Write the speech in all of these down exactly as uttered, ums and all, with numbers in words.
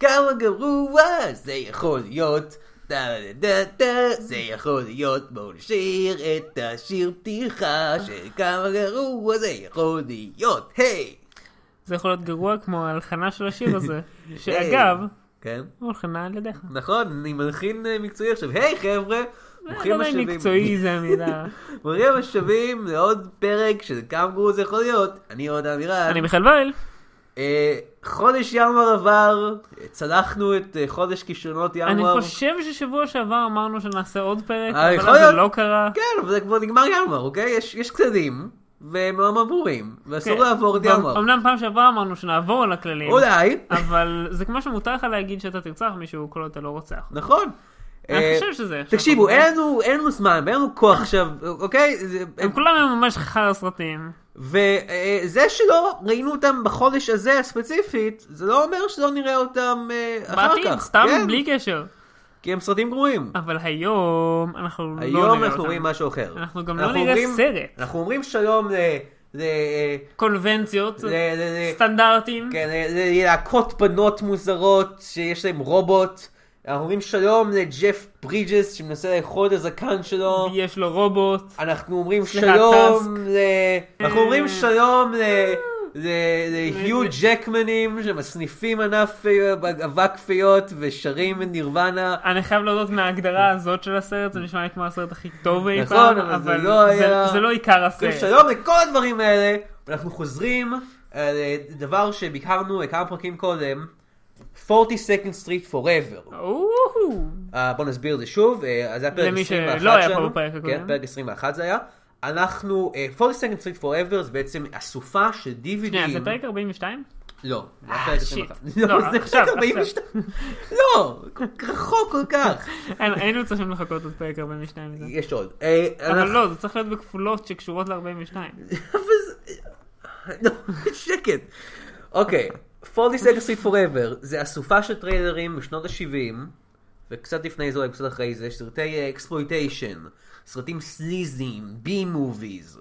כמה גרוע זה יכול להיות, זה יכול להיות, בואו נשאיר את השיר פתיחה של כמה גרוע זה יכול להיות. היי, זה יכול להיות גרוע כמו ההלחנה של השיר הזה, שאגב הוא הלחנה על ידיך. נכון, אני מלחין מקצועי עכשיו. היי חבר'ה, ברוכים משאבים. מקצועי זה המילה. ברוכים משאבים לעוד פרק של כמה גרוע זה יכול להיות. אני יונתן אמיר. אני מיכאל וייל. חודש ינואר עבר, צלחנו את חודש כישלונות ינואר. אני חושב ששבוע שעבר אמרנו שנעשה עוד פרק, אבל זה לא קרה. כן, אבל זה כבר נגמר ינואר, אוקיי? יש קצדים ומאוד ברורים, ואסור לעבור את ינואר. אמנם פעם שעבר אמרנו שנעבור על הכללים, אולי, אבל זה כמו שמותר לך להגיד שאתה תרצח מישהו כל עוד אתה לא רוצח. נכון. אני חושב שזה. תקשיבו, אין לנו זמן, אין לנו כוח עכשיו, אוקיי? הם כולם הם ממש חר סרטים. וזה שלא ראינו אותם בחודש הזה הספציפית, זה לא אומר שלא נראה אותם אחר כך. סתם בלי קשר. כי הם סרטים גרועים. אבל היום אנחנו לא נראה אותם. היום אנחנו רואים משהו אחר. אנחנו גם לא נראה סרט. אנחנו אומרים שלום לקונבנציות, סטנדרטים. להקות בנות מוזרות שיש להם רובוט. אנחנו אומרים שלום לג'ף ברידג'ס שמנסה לאכול את הזקן שלו. יש לו רובוט. אנחנו אומרים שלום ל... אנחנו אומרים שלום להיו ג'קמנים שמסניפים ענף אבק פיות ושרים נירוונה. אני חייב להודות מההגדרה הזאת של הסרט, זה נשמע לי כמו הסרט הכי טוב אי פעם, אבל זה לא עיקר הסרט. שלום לכל הדברים האלה. אנחנו חוזרים לדבר שביקרנו כמה פרקים קודם, forty-second Street Forever. בוא נסביר את זה שוב. אז היה פרק עשרים ואחת שלנו. כן, פרק עשרים ואחת זה היה. אנחנו, forty-second Street Forever זה בעצם אסופה של דיווידים. שנייה, זה פרק ארבעים ושתיים? לא, זה פרק עשרים ואחת. לא, זה פרק ארבעים ושתיים. לא, רחוק כל כך. היינו צריכים לחכות את פרק ארבעים ושתיים. יש עוד. אבל לא, זה צריך להיות בכפולות שקשורות ל-ארבעים ושתיים. אבל זה... שקט. אוקיי. forty-second Street Forever זה אסופה של טריילרים משנות ה-שבעים וקצת לפני זה וקצת אחרי זה, סרטי אקספלויטיישן, סרטים סליזיים, בי מוביז,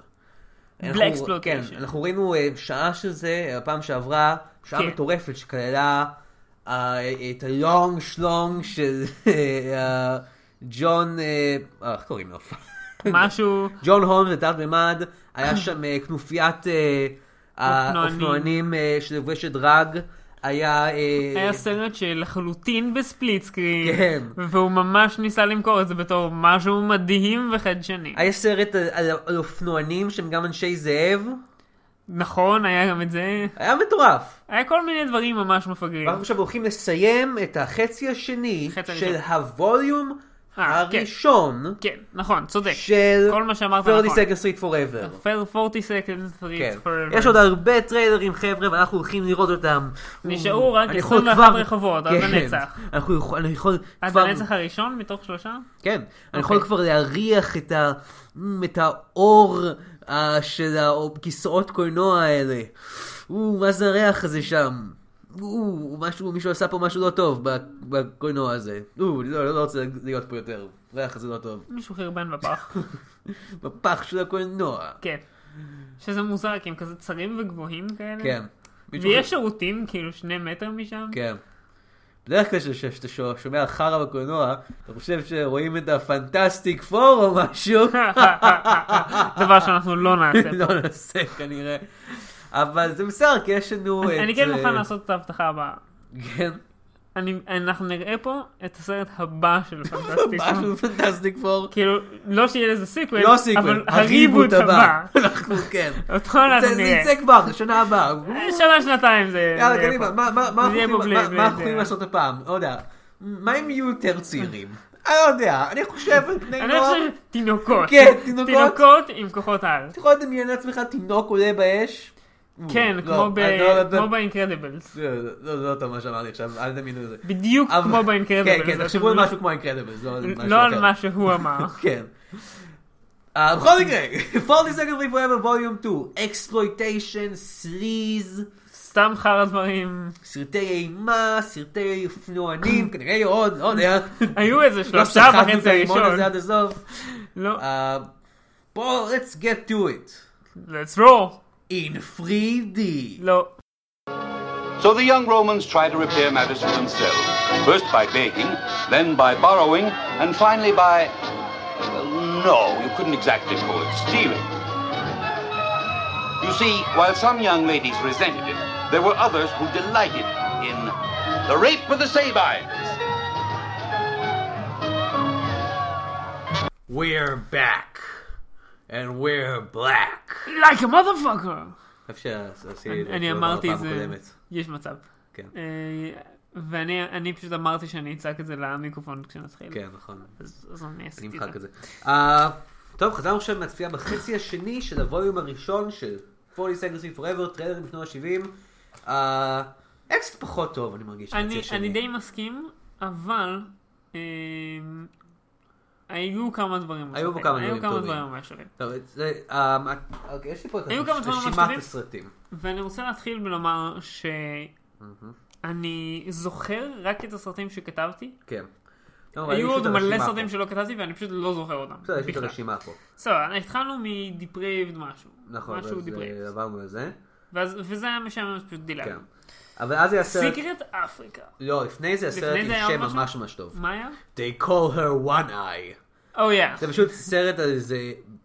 בלק אקספלויטיישן. אנחנו ראינו שעה של זה הפעם שעברה, שעה מטורפת שכללה את הלונג שלונג של ג'ון, איך קוראים לו? משהו ג'ון הולמס לתת ממד. היה שם כנופיית האופנוענים של רשת דרג. היה היה סרט שלחלוטין בספליט סקרין, והוא ממש ניסה למכור את זה בתור משהו מדהים וחדשני. היה סרט על אופנוענים שהם גם אנשי זאב. נכון, היה גם את זה. היה מטורף. היה כל מיני דברים ממש מפגרים. ואנחנו עכשיו הולכים לסיים את החצי השני של הווליום הראשון. כן, נכון, צודק. של forty-second Street Forever. forty-second Street Forever. יש עוד הרבה טריילרים חבר'ה, ואנחנו הולכים לראות אותם. נשארו רק עשרים ואחת רחובות, עד הנצח. עד הנצח הראשון מתוך שלושה? כן, אני יכול כבר להריח את האור של כיסאות קולנוע האלה. מה זה הריח הזה שם? מישהו עשה פה משהו לא טוב בקולנוע הזה. לא רוצה להיות פה יותר, ריח הזה לא טוב. מישהו חרבן בפח בפח של הקולנוע. כן, שזה מוזר, כי הם כזה צרים וגבוהים כאלה, ויש שירותים כאילו שני מטר משם. כן, בדרך כלל שאתה שומע חרא בקולנוע אתה חושב שרואים את הפנטסטיק פור או משהו, דבר שאנחנו לא נעשה לא נעשה כנראה. אבל זה בסדר, כי יש לנו... אני כן מוכן לעשות את ההבטחה הבאה. כן? אנחנו נראה פה את הסרט הבא של פנטסטיק פור. הבא של פנטסטיק פור. כאילו, לא שיהיה לזה סיקוול, אבל הריבוט הבא. אנחנו, כן. אותו אנחנו נראה. זה יצא כבר, שנה הבאה. שנה, שנתיים זה... יאללה, קדימה, מה אנחנו יכולים לעשות הפעם? לא יודע. מה אם יהיו יותר צעירים? אני לא יודע, אני חושב על בני נוער. אני חושב תינוקות. כן, תינוקות. תינוקות עם כוחות על. אתה יכול לדמיין לעצמך תינוק עולה באש? כן, כמו באינקרדיבלס. לא, זה לא טוב מה שאמרתי עכשיו, אל תאמינו לזה. בדיוק כמו באינקרדיבלס. כן, כן, תחשבו על משהו כמו אינקרדיבלס, לא על מה שהוא אמר. כן. בכל מקרה, forty-second Forever Vol. two, Exploitation, Sleaze, סתם חר הדברים. סרטי אימה, סרטי אופנוענים, כנראה יהיו עוד, לא יודע. היו איזה שלושה בחצי הראשון. לא. בואו, let's get to it. Let's roll. In three D. לא. So the young Romans tried to repair matters for themselves, first by begging, then by borrowing, and finally by, well, no, you couldn't exactly call it stealing. You see, while some young ladies resented it, there were others who delighted in the rape of the Sabines. We're back. And we're black. Like a motherfucker. אני חושב שהסרט אמרתי זה, יש מצב. כן. ואני פשוט אמרתי שאני אצעק את זה למיקרופון כשנתחיל. כן, נכון. אז אני אסתיר. אני מחק את זה. טוב, חזרנו עכשיו מהצפייה בחצי השני של הווליום הראשון של forty-second Forever, טריילר משנות ה-שבעים. אקסט פחות טוב, אני מרגיש. אני די מסכים, אבל היו כמה דברים. היו כמה דברים טובים. טוב, יש לי פה את רשימת הסרטים. ואני רוצה להתחיל ולומר שאני זוכר רק את הסרטים שכתבתי. כן. היו עוד מלא סרטים שלא כתבתי ואני פשוט לא זוכר אותם. בסדר, יש לי את הרשימה פה. סבבה, התחלנו מדיפרייבד משהו. נכון, אז עברנו לזה. וזה היה משם פשוט דילג. אבל אז זה הסרט... Secret Africa. לא, לפני זה הסרט עם שם ממש ממש טוב. מה היה? They Call Her One Eye. Oh yeah. זה פשוט סרט על איזה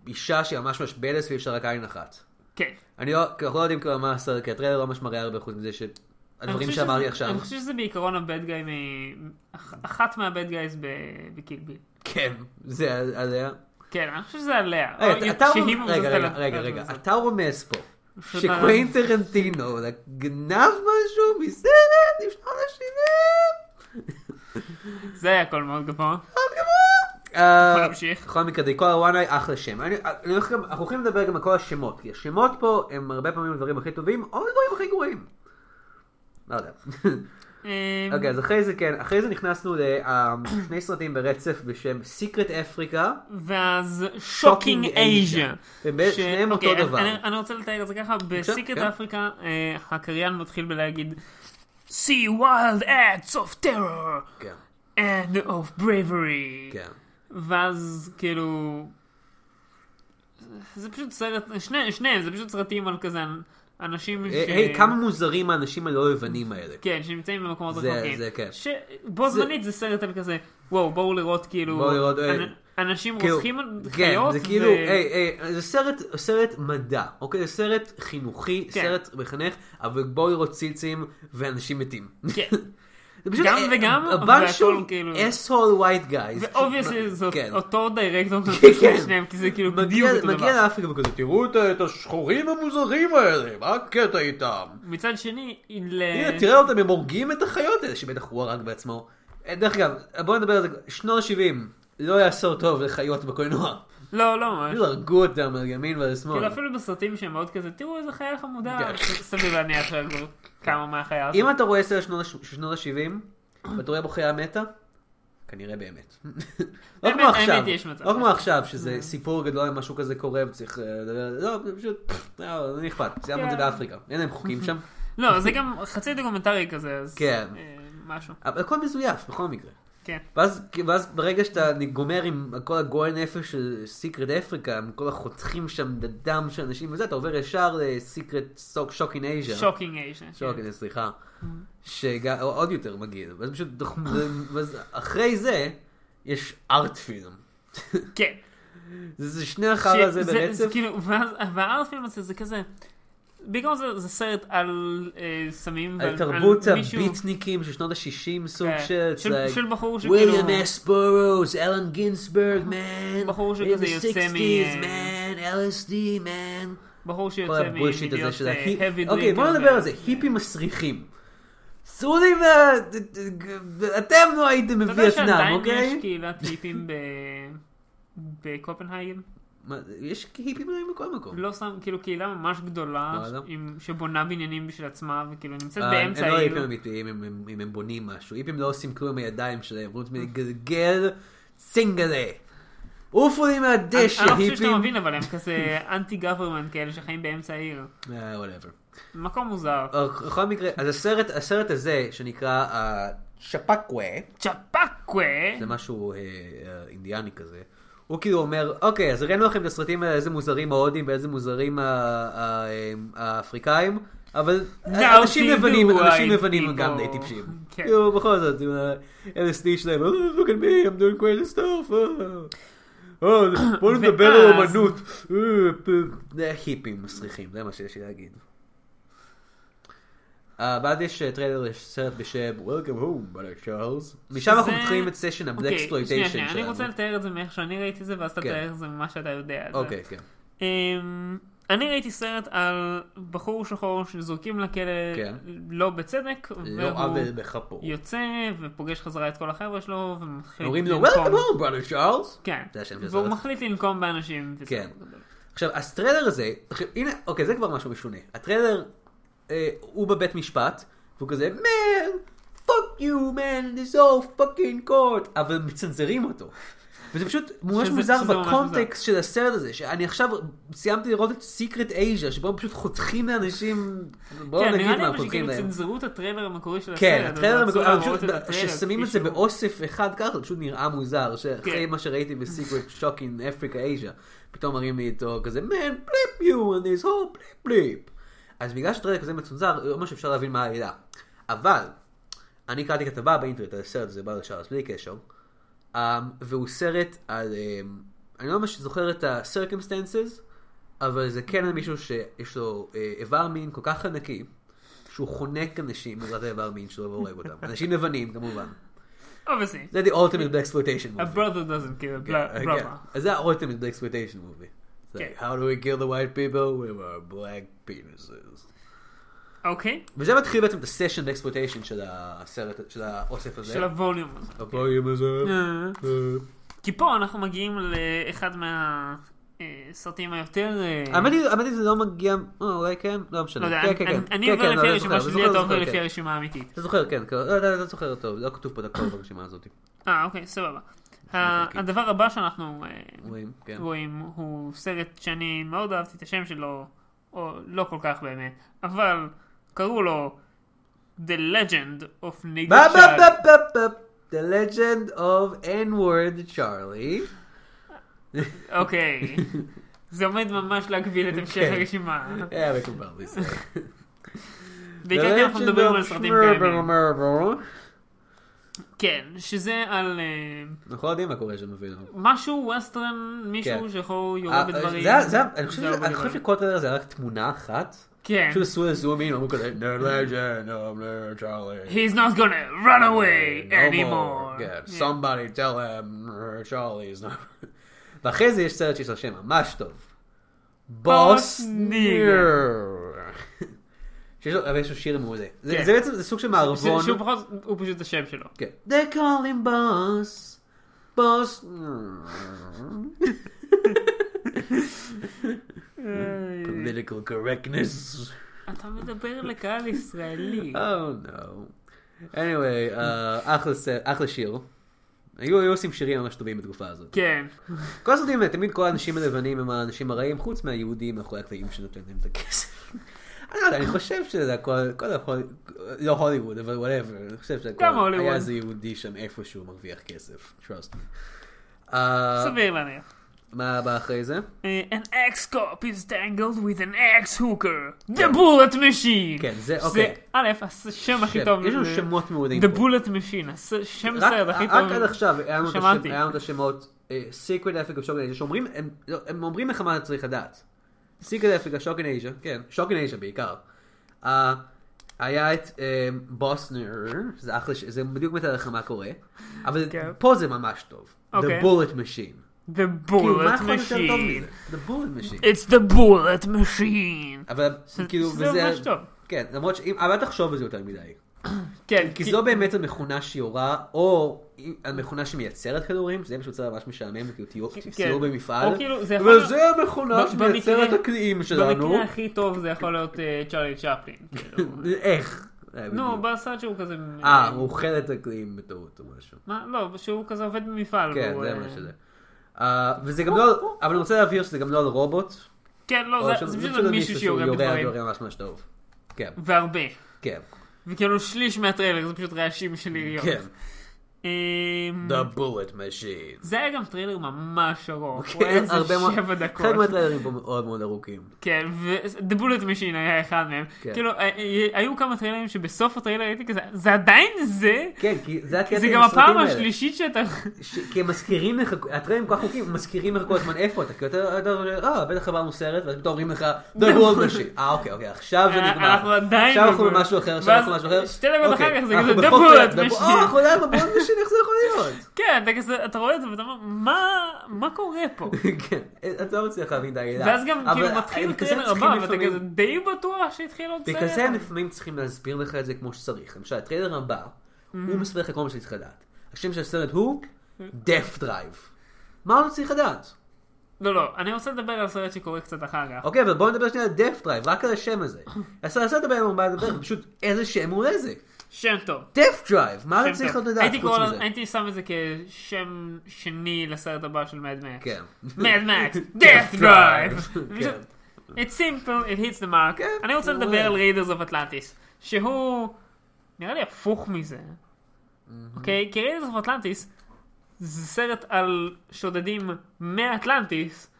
אישה שהיא ממש משבלת ואי אפשר רק עין אחת. כן. אני לא, אנחנו לא יודעים כבר מה הסרט, כי הטריילר לא ממש מראה הרבה חוץ מזה שהדברים שאמרתי עכשיו. אני חושב שזה בעיקרון הבד גאי, אחת מהבד גאיז בקיל ביל. כן, זה עליה. כן, אני חושב שזה עליה. רגע, רגע, רגע, אתה רומז פה. שקווין טרנטינו גנב משהו מסרט נפשון השבעים. זה היה הכל מאוד גבוה. יכול להמשיך. יכול להמשיך. די קול הוואן איי, אחלה שם. אנחנו הולכים לדבר גם על כל השמות, כי השמות פה הם הרבה פעמים הדברים הכי טובים או הדברים הכי גרועים. לא יודע. אוקיי, אז אחרי זה כן, אחרי זה נכנסנו לשני סרטים ברצף בשם Secret Africa ואז Shocking Asia. שניהם אותו דבר. אני רוצה לתאר את זה ככה, ב-Secret Africa הקריין מתחיל בלהגיד See wild acts of terror and of bravery. ואז כאילו זה פשוט סרט, שניהם זה פשוט סרטים על כזה אנשים ש... היי, כמה מוזרים האנשים הלא לבנים האלה. כן, שנמצאים במקומות רחוקים. זה, כן. בו זמנית זה סרט על כזה, וואו, בואו לראות כאילו... בואו לראות, היי. אנשים רוצחים חיות. כן, זה כאילו, היי, היי, זה סרט מדע, אוקיי? זה סרט חינוכי, סרט מחנך, אבל בואו לראות ציצים ואנשים מתים. כן. גם וגם, אבל הכל כאילו... asshole white guys. ואובייסלי זה אותו דיירקטור שניהם, כי זה כאילו בדיוק אותו דבר. מגיע לאפריקה וכזה, תראו את השחורים המוזרים האלה, מה הקטע איתם? מצד שני, תראה אותם, הם הורגים את החיות האלה, שבטח הוא הרג בעצמו. דרך אגב, בואו נדבר על זה, שנות ה-שבעים, לא יעשו טוב לחיות בקולנוע. לא, לא ממש. לא הרגו אותם על ימין ועל שמאל. כאילו אפילו בסרטים שהם מאוד כזה, תראו איזה חיה חמודה, סביב להניח להגור כמה מהחיה הזאת. אם אתה רואה סרט שנות ה-שבעים, ואתה רואה בו חיה מתה, כנראה באמת. לא כמו עכשיו, לא כמו עכשיו, שזה סיפור גדול אם משהו כזה קורה, וצריך לדבר, לא, זה פשוט, לא נכפת, סיימנו את זה באפריקה. אין להם חוקים שם. לא, זה גם חצי דוקומנטרי כזה, אז משהו. אבל הכל מזויף, בכל מקרה. כן. ואז, ואז ברגע שאתה גומר עם כל הגועל נפש של סיקרט אפריקה, עם כל החותכים שם, דם של אנשים וזה, אתה עובר ישר לסיקרט שוקינג אייז'ה. שוקינג אייז'ה. שוקינג, סליחה. שעוד יותר מגיע. ואז פשוט, ואז אחרי זה, יש ארט פילם. כן. זה שני החל הזה ברצף. והארט פילם הזה זה כזה... בעיקרון זה, זה סרט על אה, סמים על תרבות הביטניקים של שנות ה-שישים סוג yeah. של של, like, של בחור שכאילו William S. Burroughs, Allen Ginsberg man, בחור שכזה יוצא מ man, L S D man, בחור שיוצא מ בולשיט הזה של heavy. אוקיי, בוא נדבר על זה, היפים מסריחים סורים, אתם לא הייתם בווייטנאם, אוקיי? יש קהילת היפים בקופנהגן. יש היפים בנויים בכל מקום. לא שם, כאילו קהילה ממש גדולה שבונה בניינים בשביל עצמה וכאילו נמצאת באמצע. הם לא היפים אמיתיים אם הם בונים משהו. היפים לא עושים כלום עם הידיים שלהם. הם רוצים לגלגל צינגלה. עופו לי מהדשא היפים. אני חושב שאתה מבין, אבל הם כזה אנטי גוברמנט כאלה שחיים באמצע העיר. whatever. מקום מוזר. בכל מקרה, אז הסרט הזה שנקרא צ'פקווה. צ'פקווה. זה משהו אינדיאני כזה. הוא כאילו אומר, אוקיי, אז ראינו לכם את הסרטים האלה, איזה מוזרים ההודים ואיזה מוזרים האפריקאים, אבל אנשים לבנים, אנשים לבנים גם די טיפשים. כאילו, בכל זאת, עם ה-L S D שלהם, look at me, I'm doing crazy stuff. בואו נדבר על אומנות. היפים מסריחים, זה מה שיש לי להגיד. ואז יש טריילר לסרט בשם Welcome Home, Brother Charles. משם אנחנו מתחילים את סשן הבלקספלויטיישן שלנו. אני רוצה לתאר את זה מאיך שאני ראיתי זה, ואז אתה תאר את זה ממה שאתה יודע. אוקיי, כן. אני ראיתי סרט על בחור שחור שזורקים לכלא לא בצדק, והוא יוצא ופוגש חזרה את כל החבר'ה שלו, ואומרים לו, Welcome Home, Brother Charles. כן, והוא מחליט לנקום באנשים. כן. עכשיו, הטריילר הזה, הנה, אוקיי, זה כבר משהו משונה. הטריילר הוא בבית משפט, והוא כזה, man, fuck you, man, this all fucking court, אבל מצנזרים אותו. וזה פשוט ממש מוזר בקונטקסט של הסרט הזה, שאני עכשיו סיימתי לראות את Secret Asia, שבו פשוט חותכים לאנשים, בואו נגיד מה חותכים להם. צנזרו את הטריילר המקורי של הסרט. כן, הטריילר המקורי, ששמים את זה באוסף אחד ככה, זה פשוט נראה מוזר, אחרי מה שראיתי ב-Secret Shocking Africa Asia, פתאום מראים לי איתו כזה, man, blip you and this whole blip blip. אז בגלל שטריילר כזה מצונזר, לא ממש אפשר להבין מה העילה. אבל, אני קראתי כתבה באינטרנט על הסרט הזה, ברדר צ'ארלס, בלי קשר, um, והוא סרט על, um, אני לא ממש זוכר את ה-circumstances, אבל זה כן על מישהו שיש לו uh, איבר מין כל כך ענקי, שהוא חונק אנשים בעזרת האיבר מין שלו והורג אותם. אנשים לבנים, כמובן. Obviously. זה the ultimate blaxploitation movie. A brother doesn't kill a brother. Yeah, okay. אז זה ultimate blaxploitation movie. Like, how do we kill the white people with our black penises? Okay. וזה מתחיל בעצם את הסשן אקספלויטיישן של הסרט, של האוסף הזה. של הווליום הזה. הווליום הזה. כי פה אנחנו מגיעים לאחד מהסרטים היותר... האמת היא זה לא מגיע... אולי כן? לא משנה. לא יודע, אני עובר לפי הרשימה שלי, אתה עובר לפי הרשימה האמיתית. אתה זוכר, כן. אתה זוכר טוב, לא כתוב פה את הכל ברשימה הזאת. אה, אוקיי, סבבה. הדבר הבא שאנחנו רואים הוא סרט שאני מאוד אהבתי את השם שלו, או לא כל כך באמת, אבל קראו לו The Legend of Neger Charlie. The Legend of N-Word Charlie. אוקיי, זה עומד ממש להגביל את המשך הרשימה. היה מקובל לזה. בעיקר אנחנו מדברים על סרטים כאלה. כן, שזה על... אנחנו לא יודעים מה קורה שם אפילו. משהו, ווסטרן, מישהו שיכול יורה בדברים. אני חושב שכל טריילר זה רק תמונה אחת. כן. פשוט עשו לזומים, אמרו כזה, The Legend of Neger Charlie. He's not gonna run away anymore. Somebody tell him Charlie is not... ואחרי זה יש סרט שיש לו שם ממש טוב. בוס ניגר. אבל יש לו שיר מעולה. זה בעצם סוג של מערבון. הוא פשוט השם שלו. They call him boss. Boss. Political correctness. אתה מדבר לקהל ישראלי. Oh no. anyway, אחלה שיר. היו עושים שירים ממש טובים בתקופה הזאת. כן. כל הסרטים, תמיד כל האנשים הלבנים הם האנשים הרעים, חוץ מהיהודים מאחורי הקלעים שנותנים את הכסף. אני חושב שזה הכל, לא הוליווד, אבל whatever, אני חושב שהכל היה איזה יהודי שם איפשהו מרוויח כסף, trust me. סביר להניח. מה הבא אחרי זה? An ex-cop is tangled with an ex-hooker, The Bullet Machine. כן, זה, אוקיי. זה, א', השם הכי טוב. יש לנו שמות מעודים פה. The Bullet Machine, השם סעד הכי טוב. רק עד עכשיו, היה לנו את השמות, Secret Africa of Shocking Asia, שאומרים, הם אומרים לך מה אתה צריך לדעת. Secret Africa, Shocking Asia, כן, Shocking Asia בעיקר. היה את בוסנר, זה בדיוק מתאר לך מה קורה, אבל פה זה ממש טוב. The Bullet Machine. The Bullet Machine. The Bullet Machine. It's the Bullet Machine. אבל כאילו, וזה... ממש טוב. כן, למרות ש... אבל תחשוב על זה יותר מדי. כן. כי זו באמת המכונה שיורה, או המכונה שמייצרת כדורים, שזה פשוט ממש משעמם, כאילו סיור במפעל, וזה המכונה שמייצרת הקליעים שלנו. במקרה הכי טוב זה יכול להיות צ'רלי צ'פלין. איך? נו, בסרט שהוא כזה... אה, הוא אוכל את הקליעים בטעות או משהו. לא, שהוא כזה עובד במפעל. כן, זה מה שזה. וזה גם לא... אבל אני רוצה להבהיר שזה גם לא על רובוט. כן, לא, זה פשוט מישהו שיורה בדברים. יורה ממש ממש טוב. כן. והרבה. כן. וכאילו שליש מהטריילר, זה פשוט רעשים של עיריות. כן. The Bullet Machine. זה היה גם טריילר ממש ארוך, הוא היה איזה שבע דקות. חלק מהטריילרים פה מאוד מאוד ארוכים. כן, The Bullet Machine היה אחד מהם. כאילו, היו כמה טריילרים שבסוף הטריילר הייתי כזה, זה עדיין זה? כן, כי זה הקטע. זה גם הפעם השלישית שאתה... כי הם מזכירים לך, הטריילרים כל כך חוקים, מזכירים לך כל הזמן איפה אתה, כי אתה אומר, אה, בטח חברנו סרט, ואז פתאום אומרים לך, The Bullet Machine. אה, אוקיי, אוקיי, עכשיו זה נגמר. אנחנו עדיין נגמר. איך זה יכול להיות? כן, אתה רואה את זה ואתה אומר, מה קורה פה? כן, אתה לא מצליח להבין את ההגידה. ואז גם כאילו מתחיל טריילר הבא, ואתה כזה די בטוח שהתחיל עוד סרט. בכזה הם לפעמים צריכים להסביר לך את זה כמו שצריך. למשל, הטריילר הבא, הוא מסביר לך כל מה שצריך לדעת. השם של הסרט הוא Death Drive. מה הוא צריך לדעת? לא, לא, אני רוצה לדבר על סרט שקורה קצת אחר כך. אוקיי, אבל בואו נדבר שנייה על Death Drive, רק על השם הזה. הסרט לדבר עם הרבה לדבר, פשוט איזה שם הוא לזה. שם טוב. Death Drive, מה אני צריך לדעת? הייתי שם את זה כשם שני לסרט הבא של Mad Max. כן. Mad Max, Death Drive. It's simple, it hits the mark. אני רוצה לדבר על Raiders of Atlantis, שהוא נראה לי הפוך מזה. אוקיי, כי Raiders of Atlantis זה סרט על שודדים מאטלנטיס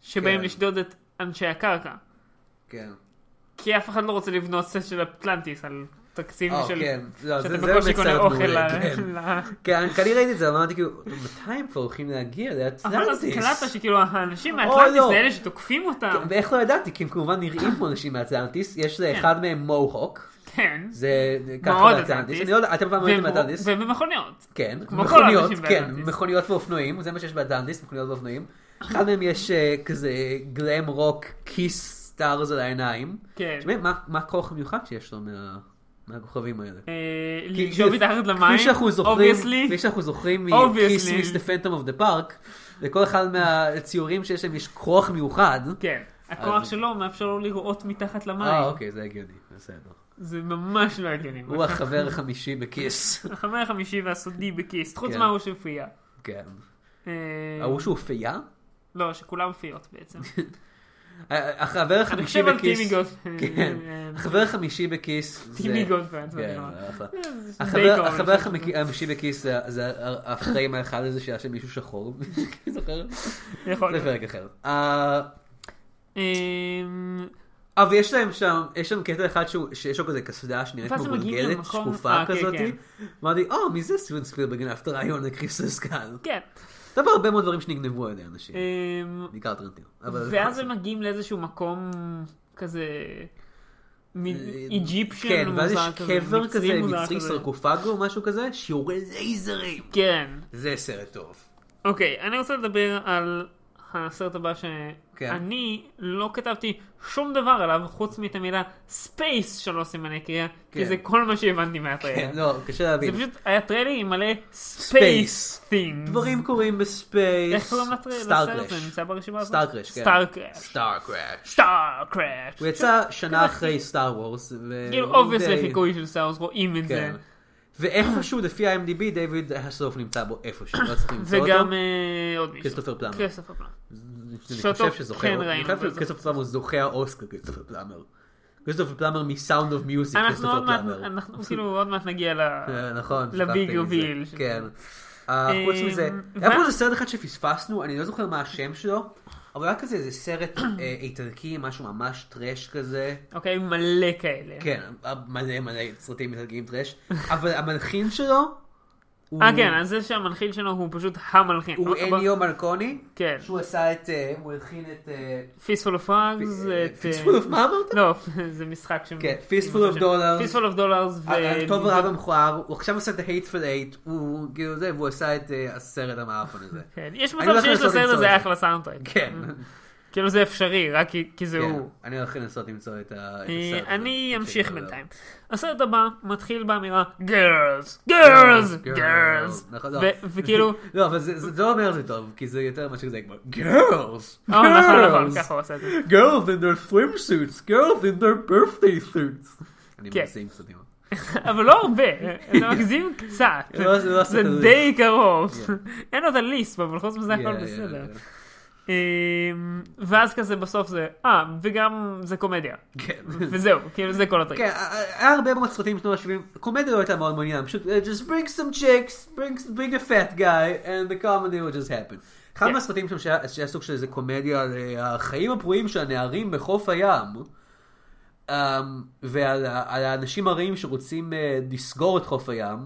שבהם לשדוד את אנשי הקרקע. כן. כי אף אחד לא רוצה לבנות סט של אטלנטיס על... תקציב של... שאתה בקושי קונה אוכל. כן, אני ראיתי את זה, אמרתי כאילו, מתי הם כבר הולכים להגיע? זה אטלנטיס. אבל אז קלטת שכאילו האנשים מהאטלנטיס זה אלה שתוקפים אותם. ואיך לא ידעתי? כי הם כמובן נראים פה אנשים מהאטלנטיס. יש לאחד מהם מוהוק. כן. זה ככה באטלנטיס. אתם פעם ראיתם באטלנטיס? ובמכוניות. כן, מכוניות, כן. מכוניות ואופנועים, זה מה שיש באטלנטיס, מכוניות ואופנועים. אחד מהם יש כזה גלם רוק כיס סטארז על העיניים. מה כוח מיוחד שיש לו מה... מהכוכבים האלה. לגשוב מתחת למים, אובייסלי. כפי שאנחנו זוכרים מ-Kiss Miss the Phantom of the Park, לכל אחד מהציורים שיש להם יש כוח מיוחד. כן, הכוח שלו מאפשר לו לראות מתחת למים. אה, אוקיי, זה הגיוני, בסדר. זה ממש לא הגיוני. הוא החבר החמישי בכיס. החבר החמישי והסודי בכיס, חוץ מההוא שהופיע. כן. ההוא שהופיע? לא, שכולם הופיעות בעצם. החבר החמישי בכיס, כן, החבר החמישי בכיס, טימי גולדפן, החבר החמישי בכיס זה אחרי מה אחד הזה שהיה שם מישהו שחור, זוכר? יכול להיות. זה פרק אחר. אבל יש להם שם, יש שם קטע אחד שיש לו כזה קסדה שנראית כמו גולגלת, שקופה כזאת, אמרתי, או, מי זה סטיבן ספילברג גנב את הרעיון לקריסטוס קאן? כן. זה כבר הרבה מאוד דברים שנגנבו על ידי אנשים. בעיקר טרנטינו. ואז הם מגיעים לאיזשהו מקום כזה... איג'יפשן מוזר כזה. כן, ואז יש קבר כזה, מצרי סרקופג או משהו כזה, שיורי לייזרים. כן. זה סרט טוב. אוקיי, אני רוצה לדבר על הסרט הבא שאני לא כתבתי שום דבר עליו, חוץ מאת המילה ספייס שלא סימני קריאה, כי זה כל מה שהבנתי מהטריילר. כן, לא, קשה להבין. זה פשוט היה טריילר מלא ספייס things. דברים קורים בספייס. איך קוראים לטריילר? סטארקראש. זה נמצא ברשימה הזאת? סטארקראש, כן. סטארקראש. סטארקראש. סטארקראש. הוא יצא שנה אחרי סטאר וורס. כאילו, אובייסלי חיקוי של סטאר וורס, רואים את זה. ואיפשהו, לפי ה-IMDb, דיוויד הסלוף נמצא בו איפשהו, לא צריכים למצוא אותו. וגם עוד מישהו. כריסטופר פלאמר. כריסטופר פלאמר. אני חושב שזוכה, אני חושב שכריסטופר פלאמר זוכה האוסקר, כריסטופר פלאמר. כריסטופר פלאמר מ-Sound of Music, כריסטופר פלאמר. אנחנו כאילו עוד מעט נגיע לביג רוביל. כן. חוץ מזה, היה פה איזה סרט אחד שפספסנו, אני לא זוכר מה השם שלו, אבל היה כזה איזה סרט איטלקי, משהו ממש טרש כזה. אוקיי, מלא כאלה. כן, מלא מלא סרטים איטלקיים טרש. אבל המלחין שלו... אה כן, אז זה שהמלחין שלו הוא פשוט המלחין. הוא אניו מרקוני, שהוא עשה את... הוא הלחין את... Fistful of Frogs, את... Fistful of מה אמרת? לא, זה משחק שם... כן, Fistful of Dollars. Fistful of Dollars ו... הטוב הרב המכוער, הוא עכשיו עשה את ה-Hateful Eight, הוא גיל זה, והוא עשה את הסרט המאפן הזה. כן, יש מצב שיש לסרט הזה אחלה סאונדטרק. כן. כאילו זה אפשרי, רק כי זה הוא. אני הולך לנסות למצוא את הסרט. אני אמשיך בינתיים. הסרט הבא מתחיל באמירה Girls, Girls, Girls. וכאילו... לא, אבל זה לא אומר זה טוב, כי זה יותר מה שזה כמו Girls, Girls. נכון, נכון, ככה הוא עושה את זה. Girls in their swimsuits, Girls in their birthday suits. אני מנסים סרטים. אבל לא הרבה, אתה מגזים קצת. זה די קרוב. אין עוד הליסט, אבל חוץ מזה הכל בסדר. ואז כזה בסוף זה, אה, וגם זה קומדיה. וזהו, כאילו זה כל הטריק. כן, היה הרבה מאוד סרטים שנות ה-שבעים, קומדיה לא הייתה מאוד מעוניין, פשוט, just bring some chicks, bring a fat guy, and the comedy will just happen. אחד מהסרטים שם שהיה סוג של איזה קומדיה על החיים הפרועים של הנערים בחוף הים, ועל האנשים הרעים שרוצים לסגור את חוף הים,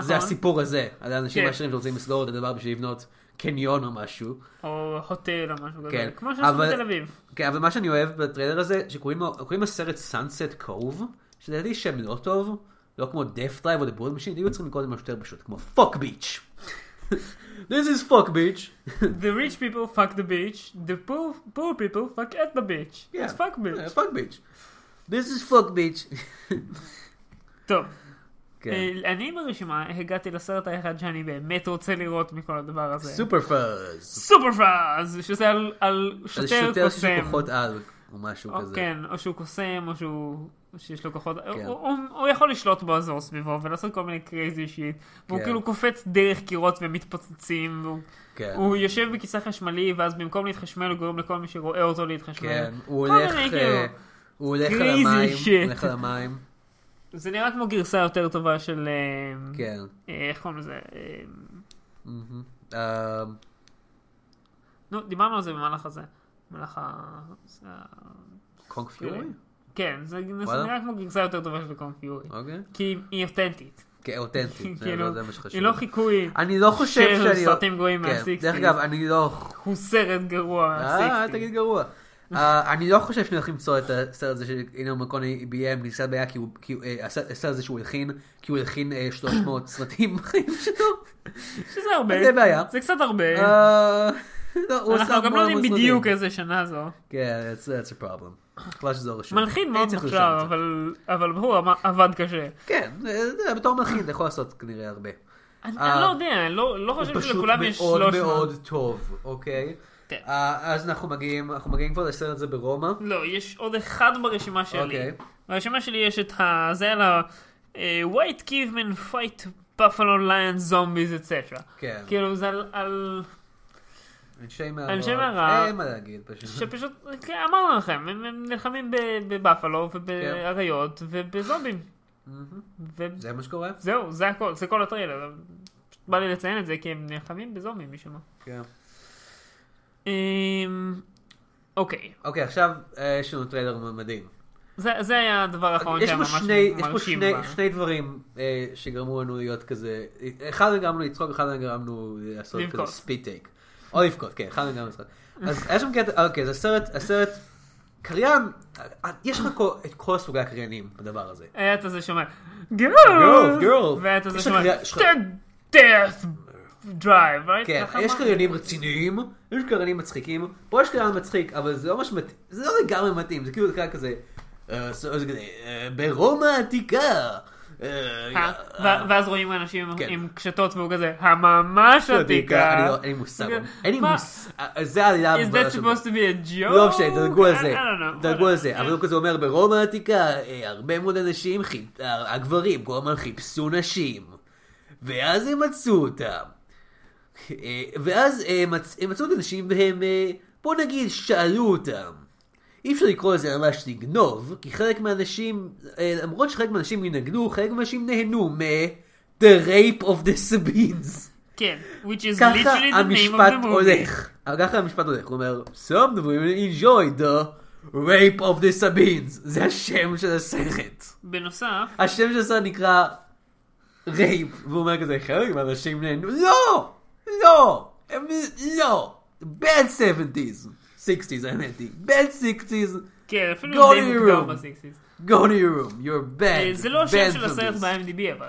זה הסיפור הזה, על האנשים העשירים שרוצים לסגור את הדבר בשביל לבנות קניון או משהו. או הוטל או משהו כזה, כמו שיש בתל אביב. כן, אבל מה שאני אוהב בטריילר הזה, שקוראים הסרט Sunset Cove, שזה ידעתי שם לא טוב, לא כמו Death Drive או The Bullet Machine, היו צריכים לקרוא את זה משהו יותר פשוט, כמו Fuck Beach. This is Fuck Beach. The rich people fuck the beach, the poor people fuck at the beach. It's Fuck Beach. Fuck Beach. This is Fuck Beach. טוב. אני ברשימה הגעתי לסרט האחד שאני באמת רוצה לראות מכל הדבר הזה. סופר פאז. סופר פאז, שזה על שוטר קוסם. שיש לו כוחות על או משהו כזה. כן, או שהוא קוסם, או שיש לו כוחות, הוא יכול לשלוט באזור סביבו ולעשות כל מיני קרייזי שיט. והוא כאילו קופץ דרך קירות ומתפוצצים. הוא יושב בכיסא חשמלי ואז במקום להתחשמל הוא גורם לכל מי שרואה אותו להתחשמל. כן, הוא הולך על המים. הולך על המים. זה נראה כמו גרסה יותר טובה של... כן. איך קוראים לזה? נו, דיברנו על זה במהלך הזה. במהלך ה... קונג פיורי? כן, זה נראה כמו גרסה יותר טובה של קונג פיורי. אוקיי. כי היא אותנטית. כן, אותנטית. זה מה שחשוב. היא לא חיקוי... אני לא חושב שאני... של סרטים גרועים מהסיקסטיז. דרך אגב, אני לא... הוא סרט גרוע. אה, תגיד גרוע. אני לא חושב שאני הולך למצוא את הסרט הזה של אינר מקוני בי-אם, נסעת בעיה כי הסרט הזה שהוא הלחין, כי הוא הלחין שלוש מאות סרטים בחיים שלו. שזה הרבה. זה בעיה. זה קצת הרבה. אנחנו גם לא יודעים בדיוק איזה שנה זו. כן, that's a problem. בכלל שזה הרשום. מלחין מאוד מחשר, אבל הוא עבד קשה. כן, בתור מלחין אתה יכול לעשות כנראה הרבה. אני לא יודע, לא חושב שלכולם יש שלוש מאות. הוא פשוט מאוד מאוד טוב, אוקיי? אז אנחנו מגיעים, אנחנו מגיעים כבר לסרט הזה ברומא. לא, יש עוד אחד ברשימה שלי. ברשימה שלי יש את זה על ה-White Caveman Fight Buffalo Lions Zombies et cetera. כאילו זה על אנשי מערב, אין מה להגיד פשוט. שפשוט, אמרנו לכם, הם נלחמים בבאפלו ובאריות ובזומבים. זה מה שקורה? זהו, זה הכל, זה כל הטריילר. בא לי לציין את זה כי הם נלחמים בזומבים משהו. כן. אוקיי. אוקיי, עכשיו יש לנו טריילר מדהים. זה היה הדבר האחרון שהיה ממש מרשים. יש פה שני דברים שגרמו לנו להיות כזה, אחד גרם לנו לצחוק, אחד גרם לנו לעשות כזה ספיד טייק. או לבכות, כן, אחד גרם לנו לצחוק. אז היה שם קטע, אוקיי, זה סרט, הסרט, קריין, יש לך את כל סוגי הקריינים בדבר הזה. היה את הזה שומע, גרל, גרל, והיה את הזה שומע, דאת' דרייב, right? כן, יש קריינים רציניים, יש קריינים מצחיקים, פה יש קריינים מצחיק, אבל זה לא ממש מתאים, זה לא לגמרי מתאים, זה כאילו קריינים כזה, ברומא העתיקה. ואז רואים אנשים עם קשתות והוא כזה, הממש עתיקה. אין לי מושג, אין לי מושג, זה עלילה. Is that supposed to be a joke? לא משנה, דרגו על זה, דרגו על זה, אבל הוא כזה אומר, ברומא העתיקה, הרבה מאוד אנשים, הגברים, כל הזמן חיפשו נשים, ואז הם מצאו אותם. ואז הם מצאו את אנשים והם, בוא נגיד, שאלו אותם. אי אפשר לקרוא לזה ממש לגנוב, כי חלק מהאנשים, למרות שחלק מהאנשים ינגנו, חלק מהאנשים נהנו מ-The Rape of the Sabines. כן, which is literally the name of the movie. ככה המשפט הולך, הוא אומר, Some people enjoy the Rape of the Sabines. זה השם של הסרט. בנוסף, השם של הסרט נקרא רייפ, והוא אומר כזה, חלק מהאנשים נהנו, לא! לא! לא! bad seventies, sixties, האמנתי, bad sixties, כן, אפילו די מוקדם ב-sixties. Go to your room, you're bad. זה לא השם של הסרט ב-IMDb, אבל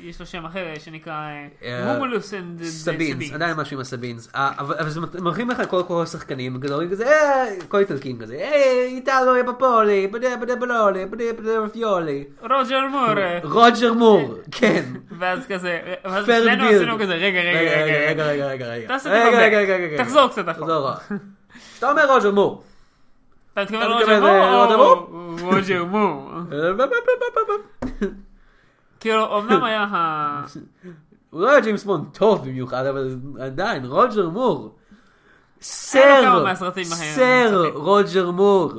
יש לו שם אחר שנקרא Romulus and the Sabines. עדיין משהו עם הסבינס, אבל זה מרחים לך כל כל השחקנים, כל איטלקים כזה, היי, איטלו, יפפולי, בדי בדי בלולי, בדי בדי רפיולי. רוג'ר מור. רוג'ר מור, כן. ואז כזה, ואז לנו עשינו כזה, רגע, רגע, רגע, רגע, רגע, רגע, רגע, תחזור קצת אחורה. שאתה אומר רוג'ר מור. אתה מתכוון רוג'ר מור? רוג'ר מור. כאילו, אמנם היה ה... הוא לא היה ג'יימס בונד טוב במיוחד, אבל עדיין, רוג'ר מור. סר, סר רוג'ר מור.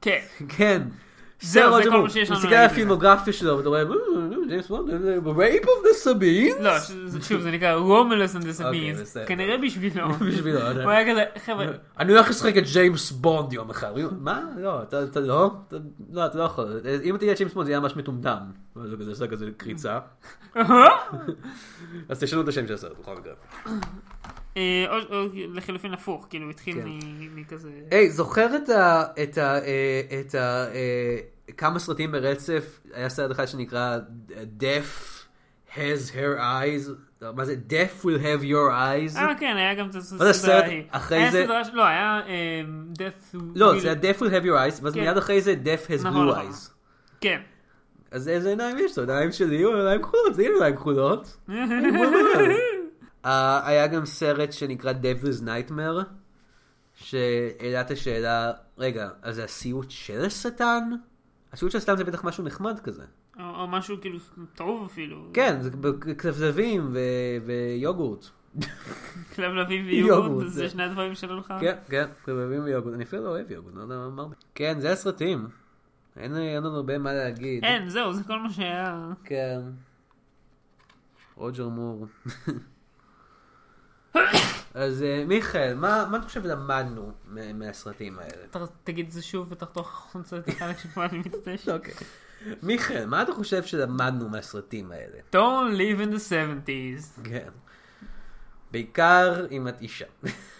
כן. כן. זה כל מה שיש לנו. מסתכל על הפילמוגרפיה שלו, ואתה רואה, Rape of the Sabines? לא, שוב, זה נקרא Romulus and the Sabines. כנראה בשבילו. בשבילו, הוא היה כזה, חבר'ה. אני הולך לשחק את ג'יימס בונד יום אחד. מה? לא, אתה לא? לא, אתה לא יכול. אם אתה יהיה ג'יימס בונד, זה היה ממש מטומדם. זה עושה כזה קריצה. אז תשנו את השם של הסרט, בכל מקרה. או לחילופין הפוך, כאילו התחיל מכזה... היי, זוכר את כמה סרטים ברצף? היה סרט אחד שנקרא Death has her eyes. מה זה? Death will have your eyes. אה, כן, היה גם את הסרט אחרי זה. לא, היה Death... לא, זה Death will have your eyes, ואז מיד אחרי זה Death has blue eyes. כן. אז איזה עיניים יש לו? עיניים שלי או עיניים כחולות? זה אין עיניים כחולות. היה גם סרט שנקרא Devil's Nightmare, שאלה את השאלה, רגע, אז זה הסיוט של השטן? הסיוט של השטן זה בטח משהו נחמד כזה. או משהו כאילו טוב אפילו. כן, זה כלבלבים ויוגורט. כלבלבים ויוגורט, זה שני הדברים שלו לך? כן, כן, כלבלבים ויוגורט. אני אפילו לא אוהב יוגורט, לא יודע מה אמרתי. כן, זה הסרטים. אין לנו הרבה מה להגיד. אין, זהו, זה כל מה שהיה. כן. רוג'ר מור. אז מיכאל, מה אתה חושב למדנו מהסרטים האלה? תגיד זה שוב ותחתוך חומצה את החלק שפה אני מתתש. אוקיי. מיכאל, מה אתה חושב שלמדנו מהסרטים האלה? Don't live in the seventies. כן. בעיקר אם את אישה.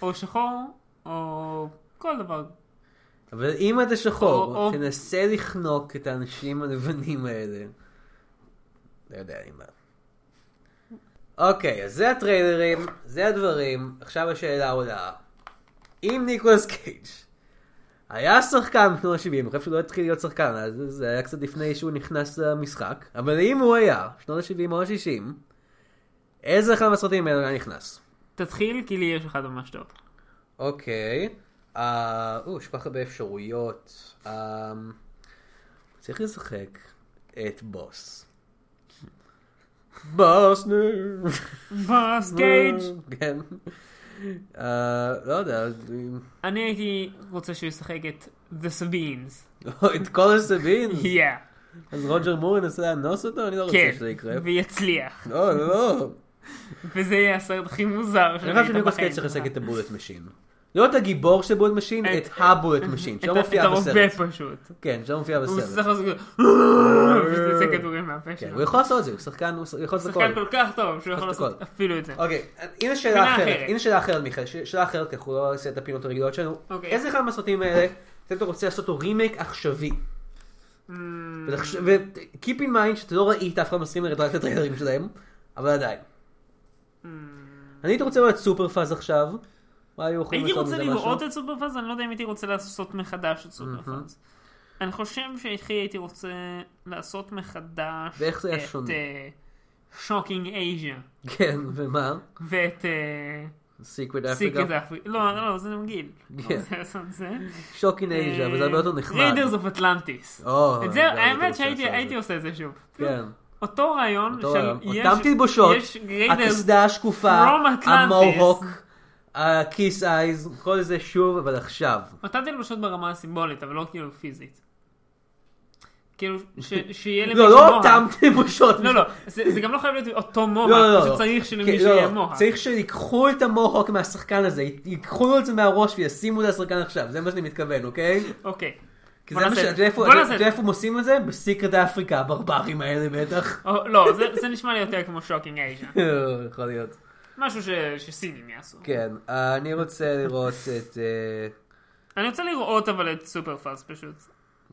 או שחור, או כל דבר. אבל אם אתה שחור, תנסה לחנוק את האנשים הלבנים האלה. לא יודע אם מה. אוקיי, אז זה הטריילרים, זה הדברים, עכשיו השאלה עולה. אם ניקולס קייג' היה שחקן בתנוע ה-שבעים, אני חושב שהוא לא התחיל להיות שחקן, אז זה היה קצת לפני שהוא נכנס למשחק, אבל אם הוא היה, שנות ה-שבעים או ה-שישים, איזה אחד מהסרטים האלה היה נכנס? תתחיל, כי לי יש אחד ממש טוב. אוקיי, או, שפח הרבה אפשרויות, צריך לשחק את בוס. בוס ניר בוס קייג' כן לא יודע אני הייתי רוצה שהוא ישחק את The Sabines את כל הסבינס? אז רוג'ר מור ינסה להנוס אותו? אני לא רוצה שזה יקרה כן ויצליח לא לא וזה יהיה הסרט הכי מוזר אני חושב שניקולס קייג' שחק את הבולט משין לא את הגיבור של בולט משין את הבולט משין שלא מופיע בסרט את הרבה פשוט כן שלא מופיע בסרט הוא שחק את זה הוא יכול לעשות את זה, הוא שחקן כל כך טוב שהוא יכול לעשות אפילו את זה. הנה שאלה אחרת מיכאל, שאלה אחרת, אנחנו לא נעשה את הפינות הרגילות שלנו. איזה אחד מהסרטים האלה אתה רוצה לעשות לו רימייק עכשווי? וקיפ אין מיינד שאתה לא ראית אף אחד מסרים לרדרק את הטריילרים שלהם, אבל עדיין אני הייתי רוצה לראות סופר פאז עכשיו. הייתי רוצה לראות את סופר פאז, אני לא יודע אם הייתי רוצה לעשות מחדש את סופר פאז. אני חושב שהכי הייתי רוצה לעשות מחדש ואיך זה היה שונה? את Shocking Asia. כן, ומה? ואת Secret Africa. לא, לא, זה נמגיל. Shocking Asia, אבל זה הרבה יותר נחמד. Raiders of Atlantis. האמת שהייתי עושה את זה שוב. כן. אותו רעיון. אותם תלבושות, הקסדה השקופה, המוהוק. הכיס אייז, כל זה שוב, אבל עכשיו. אותם תלבשות ברמה הסימבולית, אבל לא כאילו פיזית. כאילו, שיהיה למי שמוהק. לא, לא אותם תלבשות. לא, לא, זה גם לא חייב להיות אותו מוהק, זה צריך שלמי שיהיה מוהק. צריך שיקחו את המוהק מהשחקן הזה, ייקחו לו את זה מהראש וישימו את השחקן עכשיו, זה מה שאני מתכוון, אוקיי? אוקיי. כי זה מה ש... אתה יודע איפה מושים את זה? בסיקרט אפריקה, הברברים האלה בטח. לא, זה נשמע לי יותר כמו שוקינג אייז'ה. יכול להיות. משהו שסינים יעשו. כן, אני רוצה לראות את... אני רוצה לראות אבל את סופר פאז פשוט.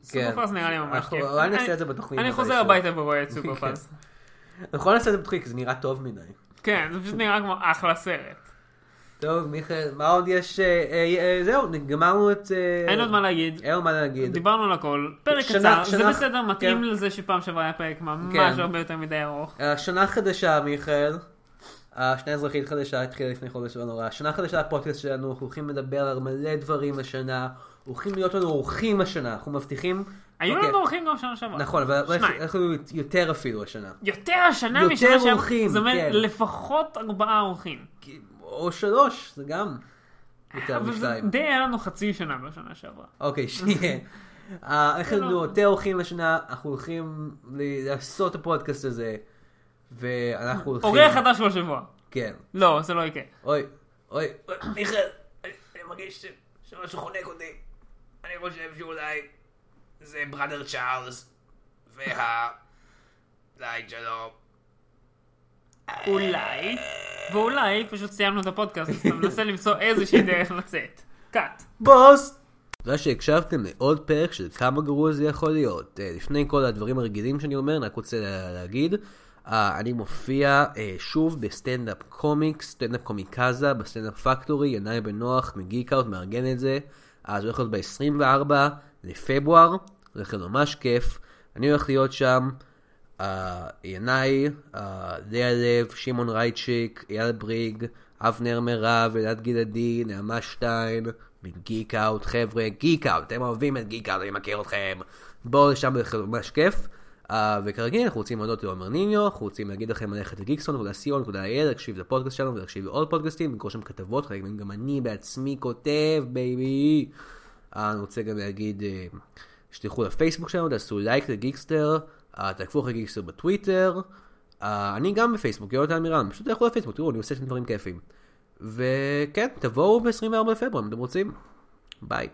סופר פאז נראה לי ממש כיף. אני נעשה את זה בתוכנית. אני חוזר הביתה ורואה את סופר פאז. אנחנו נעשה את זה בתוכנית כי זה נראה טוב מדי. כן, זה פשוט נראה כמו אחלה סרט. טוב, מיכאל, מה עוד יש? זהו, נגמרנו את... אין עוד מה להגיד. אין עוד מה להגיד. דיברנו על הכל. פרק קצר, זה בסדר, מתאים לזה שפעם שעברה היה פרק ממש הרבה יותר מדי ארוך. שנה חדשה, מיכאל. השנה האזרחית חדשה התחילה לפני חודש ונורא. השנה החדשה הפודקאסט שלנו, אנחנו הולכים לדבר על מלא דברים השנה, הולכים להיות לנו אורחים השנה, אנחנו מבטיחים... היו לנו אורחים גם שנה שעברה. נכון, אבל אנחנו יותר אפילו השנה. יותר השנה משנה שעברה? יותר אורחים, כן. זאת אומרת, לפחות ארבעה אורחים. או שלוש, זה גם יותר משתיים. די היה לנו חצי שנה בשנה שעברה. אוקיי, שיהיה. איך לנו יותר הולכים לשנה, אנחנו הולכים לעשות הפודקאסט הזה, ואנחנו הולכים... אורח חדש כל שבוע. כן. לא, זה לא יקרה. אוי, אוי, מיכאל, אני מרגיש שמשהו חונק אותי. אני חושב שאולי זה בראדר צ'ארלס, וה... לייק שלו. אולי, ואולי פשוט סיימנו את הפודקאסט, אז אתה מנסה למצוא איזושהי דרך לצאת. קאט. בוס! תודה שהקשבתם לעוד פרק של כמה גרוע זה יכול להיות. לפני כל הדברים הרגילים שאני אומר, אני רק רוצה להגיד, אני מופיע שוב בסטנדאפ קומיקס, סטנדאפ קומיקזה, בסטנדאפ פקטורי, ינאי בנוח, מגיקאוט, מארגן את זה. אז הולך להיות ב-עשרים וארבעה לפברואר, הולך להיות ממש כיף. אני הולך להיות שם. ינאי, ליה לב, שמעון רייצ'יק, אייל בריג, אבנר מירב, אלעד גלעדי, נעמה שטיין, מגיק אאוט, חבר'ה, גיק אאוט, אתם אוהבים את גיק אאוט, אני מכיר אתכם, בואו לשם, זה ממש כיף. וכרגיל אנחנו רוצים להודות לעומר ניניו, אנחנו רוצים להגיד לכם ללכת לגיקסטון נקודה סי או נקודה איי אל, להקשיב לפודקאסט שלנו ולהקשיב לעוד פודקאסטים, לקרוא שם כתבות, חלק גם אני בעצמי כותב, בייבי. אני רוצה גם להגיד, שתלכו לפייסבוק שלנו, תעשו לייק לגיקסטר, תעקבו אחרי גיקסטר בטוויטר, אני גם בפייסבוק, יונתן עמירם, פשוט תלכו לפייסבוק, תראו, אני עושה שם דברים כיפים. וכן, תבואו ב-עשרים וארבעה בפברואר אם אתם רוצים. ביי.